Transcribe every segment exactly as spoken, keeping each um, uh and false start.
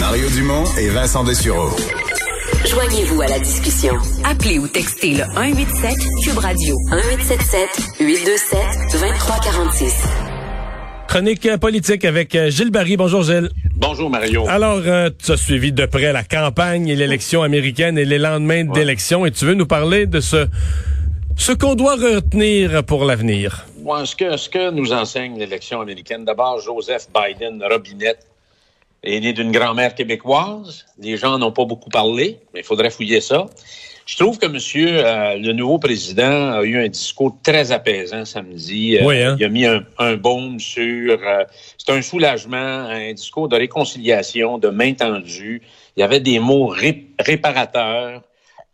Mario Dumont et Vincent Dessureau. Joignez-vous à la discussion. Appelez ou textez le un huit sept Cube Radio un huit sept sept huit deux sept deux trois quatre six. Chronique politique avec Gilles Barry. Bonjour Gilles. Bonjour Mario. Alors, euh, tu as suivi de près la campagne et l'élection américaine et les lendemains ouais. d'élection et tu veux nous parler de ce ce qu'on doit retenir pour l'avenir. Ouais, ce que ce que nous enseigne l'élection américaine, d'abord Joseph Biden Robinette. Il est né d'une grand-mère québécoise. Les gens n'ont pas beaucoup parlé, mais il faudrait fouiller ça. Je trouve que monsieur, euh, le nouveau président a eu un discours très apaisant samedi. Euh, oui, hein? Il a mis un, un baume sur... Euh, c'est un soulagement, un discours de réconciliation, de main tendue. Il y avait des mots ré- réparateurs.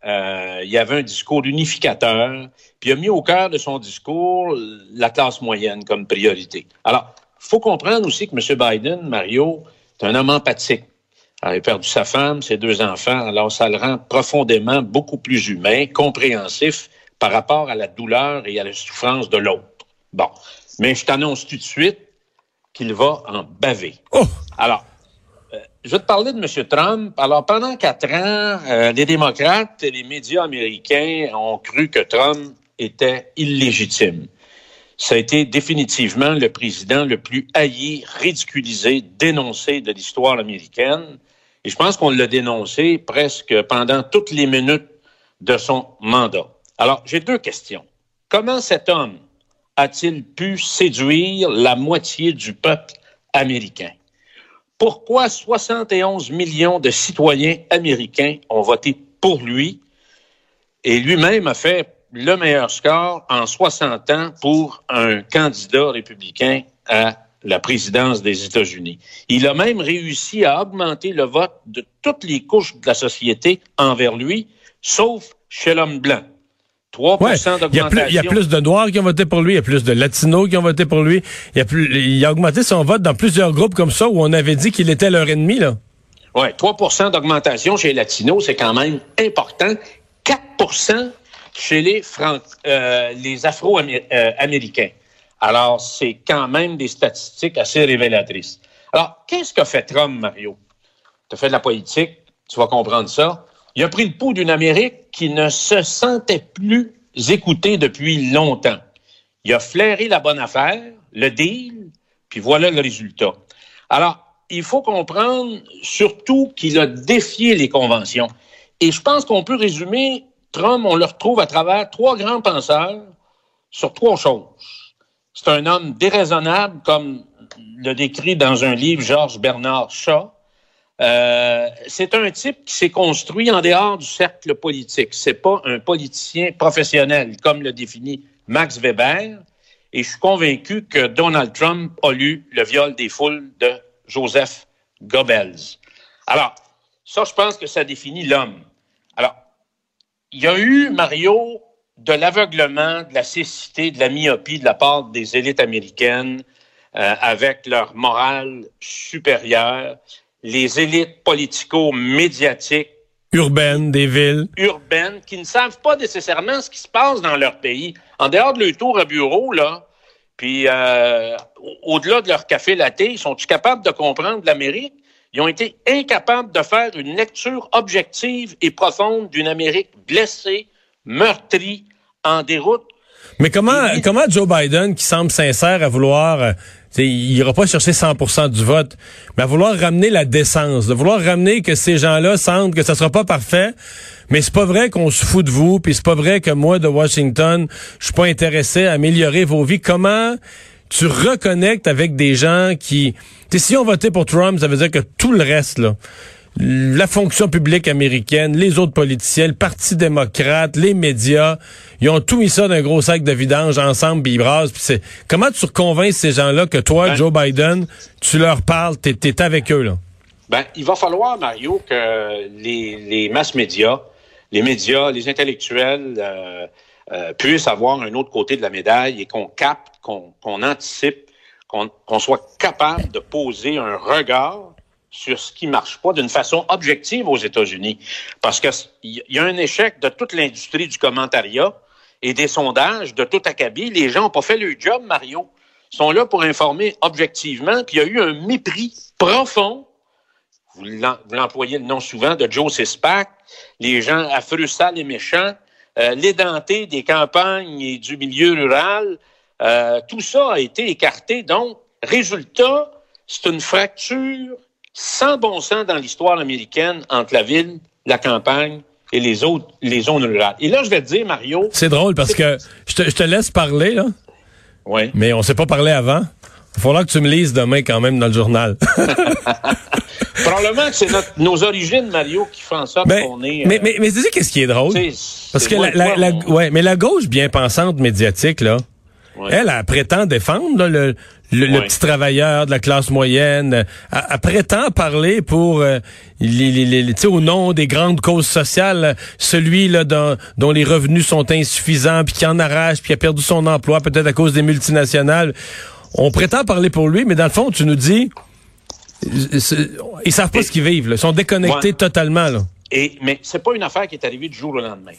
Euh, il y avait un discours unificateur. Puis il a mis au cœur de son discours la classe moyenne comme priorité. Alors, il faut comprendre aussi que monsieur Biden, Mario... C'est un homme empathique. Alors, il a perdu sa femme, ses deux enfants. Alors, ça le rend profondément beaucoup plus humain, compréhensif par rapport à la douleur et à la souffrance de l'autre. Bon. Mais je t'annonce tout de suite qu'il va en baver. Oh! Alors, euh, je vais te parler de M. Trump. Alors, pendant quatre ans, euh, les démocrates et les médias américains ont cru que Trump était illégitime. Ça a été définitivement le président le plus haï, ridiculisé, dénoncé de l'histoire américaine. Et je pense qu'on l'a dénoncé presque pendant toutes les minutes de son mandat. Alors, j'ai deux questions. Comment cet homme a-t-il pu séduire la moitié du peuple américain? Pourquoi soixante et onze millions de citoyens américains ont voté pour lui? Et lui-même a fait... le meilleur score en soixante ans pour un candidat républicain à la présidence des États-Unis. Il a même réussi à augmenter le vote de toutes les couches de la société envers lui, sauf chez l'homme blanc. trois pour cent ouais, d'augmentation. Il y, y a plus de Noirs qui ont voté pour lui, il y a plus de Latinos qui ont voté pour lui. Il a, plus, il a augmenté son vote dans plusieurs groupes comme ça où on avait dit qu'il était leur ennemi, là. Oui, trois pour cent d'augmentation chez les Latinos, c'est quand même important. quatre pour cent chez les, Fran- euh, les Afro-Américains. Alors, c'est quand même des statistiques assez révélatrices. Alors, qu'est-ce que fait Trump, Mario? Tu as fait de la politique, tu vas comprendre ça. Il a pris le pouls d'une Amérique qui ne se sentait plus écoutée depuis longtemps. Il a flairé la bonne affaire, le deal, puis voilà le résultat. Alors, il faut comprendre surtout qu'il a défié les conventions. Et je pense qu'on peut résumer... Trump, on le retrouve à travers trois grands penseurs sur trois choses. C'est un homme déraisonnable, comme le décrit dans un livre Georges Bernard Shaw. Euh, c'est un type qui s'est construit en dehors du cercle politique. C'est pas un politicien professionnel, comme le définit Max Weber. Et je suis convaincu que Donald Trump a lu Le viol des foules de Joseph Goebbels. Alors, ça, je pense que ça définit l'homme. Alors, il y a eu, Mario, de l'aveuglement, de la cécité, de la myopie de la part des élites américaines euh, avec leur morale supérieure, les élites politico-médiatiques. Urbaines, des villes. Urbaines, qui ne savent pas nécessairement ce qui se passe dans leur pays. En dehors de leur tour à bureau, là, puis euh, au-delà de leur café latte, sont-ils capables de comprendre l'Amérique? Ils ont été incapables de faire une lecture objective et profonde d'une Amérique blessée, meurtrie, en déroute. Mais comment et... comment Joe Biden, qui semble sincère à vouloir, il n'ira pas chercher cent pour cent du vote, mais à vouloir ramener la décence, de vouloir ramener que ces gens-là sentent que ça sera pas parfait, mais c'est pas vrai qu'on se fout de vous, puis c'est pas vrai que moi, de Washington, je suis pas intéressé à améliorer vos vies. Comment... tu reconnectes avec des gens qui... T'sais, si on votait pour Trump, ça veut dire que tout le reste, là, la fonction publique américaine, les autres politiciens, le Parti démocrate, les médias, ils ont tout mis ça dans un gros sac de vidange ensemble, puis ils brassent. Puis c'est... Comment tu convaincs ces gens-là que toi, ben, Joe Biden, tu leur parles, t'es, t'es avec eux, là? Ben, il va falloir, Mario, que les, les masses médias, les médias, les intellectuels euh, euh, puissent avoir un autre côté de la médaille et qu'on capte, qu'on, qu'on anticipe, qu'on, qu'on soit capable de poser un regard sur ce qui marche pas d'une façon objective aux États-Unis. Parce que il y a un échec de toute l'industrie du commentariat et des sondages de tout acabit. Les gens ont pas fait leur job, Mario. Ils sont là pour informer objectivement, puis il y a eu un mépris profond. Vous l'employez le nom souvent, de Joe Sispak, les gens affreux, sales et méchants, euh, l'édenté des campagnes et du milieu rural, euh, tout ça a été écarté. Donc, résultat, c'est une fracture sans bon sens dans l'histoire américaine entre la ville, la campagne et les autres, les zones rurales. Et là, je vais te dire, Mario... C'est drôle parce que je te, je te laisse parler, là. Oui. Mais on ne s'est pas parlé avant. Il faudra que tu me lises demain quand même dans le journal. Probablement que c'est notre, nos origines, Mario, qui font en sorte ben, qu'on est... Euh, mais mais, mais tu sais qu'est-ce qui est drôle? C'est, c'est Parce que la, la, la, on... ouais, mais la gauche bien-pensante médiatique, là, ouais. elle, elle prétend défendre là, le, le, ouais. le petit travailleur de la classe moyenne. Elle, elle prétend parler pour, euh, les, les, les, les, tu sais, au nom des grandes causes sociales, celui là dont, dont les revenus sont insuffisants, puis qui en arrache, puis qui a perdu son emploi, peut-être à cause des multinationales. On prétend parler pour lui, mais dans le fond, tu nous dis... Ils savent pas et, ce qu'ils vivent. Là. Ils sont déconnectés ouais. totalement. Là. Et, mais c'est pas une affaire qui est arrivée du jour au lendemain.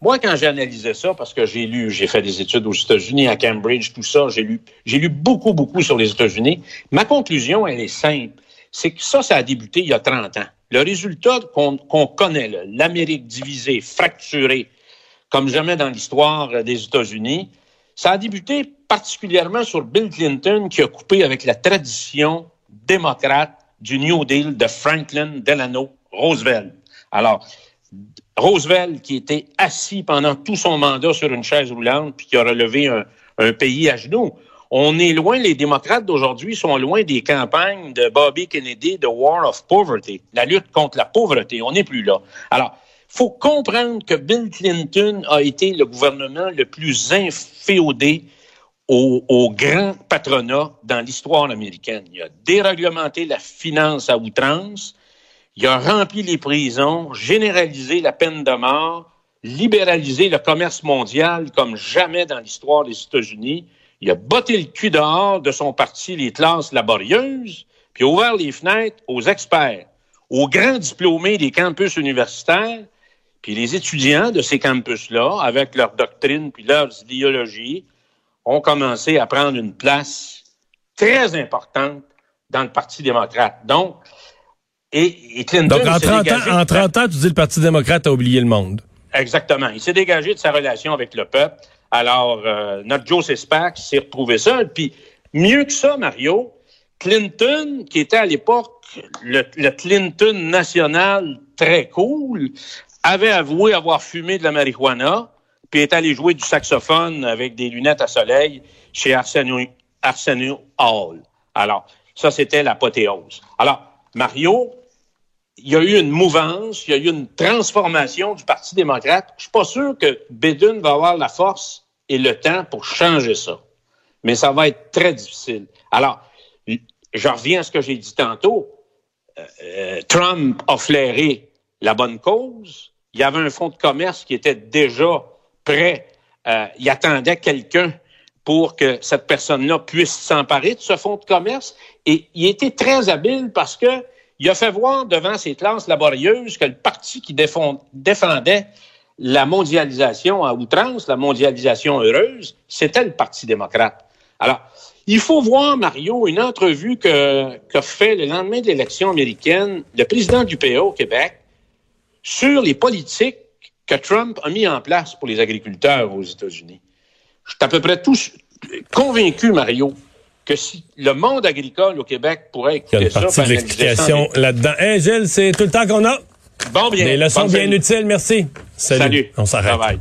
Moi, quand j'ai analysé ça, parce que j'ai lu, j'ai fait des études aux États-Unis, à Cambridge, tout ça, j'ai lu, j'ai lu beaucoup, beaucoup sur les États-Unis. Ma conclusion, elle est simple. C'est que ça, ça a débuté il y a trente ans. Le résultat qu'on, qu'on connaît, là, l'Amérique divisée, fracturée, comme jamais dans l'histoire des États-Unis, ça a débuté particulièrement sur Bill Clinton, qui a coupé avec la tradition démocrate du New Deal de Franklin Delano Roosevelt. Alors, Roosevelt qui était assis pendant tout son mandat sur une chaise roulante puis qui a relevé un, un pays à genoux. On est loin, les démocrates d'aujourd'hui sont loin des campagnes de Bobby Kennedy, de War of Poverty, la lutte contre la pauvreté. On n'est plus là. Alors, il faut comprendre que Bill Clinton a été le gouvernement le plus inféodé Au, au grand patronat dans l'histoire américaine. Il a déréglementé la finance à outrance, il a rempli les prisons, généralisé la peine de mort, libéralisé le commerce mondial comme jamais dans l'histoire des États-Unis. Il a botté le cul dehors de son parti, les classes laborieuses, puis a ouvert les fenêtres aux experts, aux grands diplômés des campus universitaires, puis les étudiants de ces campus-là, avec leur doctrine puis leurs idéologies, ont commencé à prendre une place très importante dans le Parti démocrate. Donc, et, et Clinton... Donc, en trente ans, en trente ans, tu dis le Parti démocrate a oublié le monde. Exactement. Il s'est dégagé de sa relation avec le peuple. Alors, euh, notre Joe Sispak s'est retrouvé seul. Puis, mieux que ça, Mario, Clinton, qui était à l'époque le, le Clinton national très cool, avait avoué avoir fumé de la marijuana, puis est allé jouer du saxophone avec des lunettes à soleil chez Arsenio, Arsenio Hall. Alors, ça, c'était l'apothéose. Alors, Mario, il y a eu une mouvance, il y a eu une transformation du Parti démocrate. Je suis pas sûr que Biden va avoir la force et le temps pour changer ça. Mais ça va être très difficile. Alors, je reviens à ce que j'ai dit tantôt. Euh, Trump a flairé la bonne cause. Il y avait un fonds de commerce qui était déjà... prêt, euh, il attendait quelqu'un pour que cette personne-là puisse s'emparer de ce fonds de commerce. Et il était très habile parce que il a fait voir devant ses classes laborieuses que le parti qui défend, défendait la mondialisation à outrance, la mondialisation heureuse, c'était le Parti démocrate. Alors, il faut voir, Mario, une entrevue que, que fait le lendemain de l'élection américaine le président du P A au Québec sur les politiques que Trump a mis en place pour les agriculteurs aux États-Unis. Je suis à peu près tous convaincu, Mario, que si le monde agricole au Québec pourrait écouter ça... Il y a une partie de l'explication là-dedans. Hey, Gilles, c'est tout le temps qu'on a. Bon, bien. Des leçons bien utiles, merci. Salut. Salut. On s'arrête. Bye bye.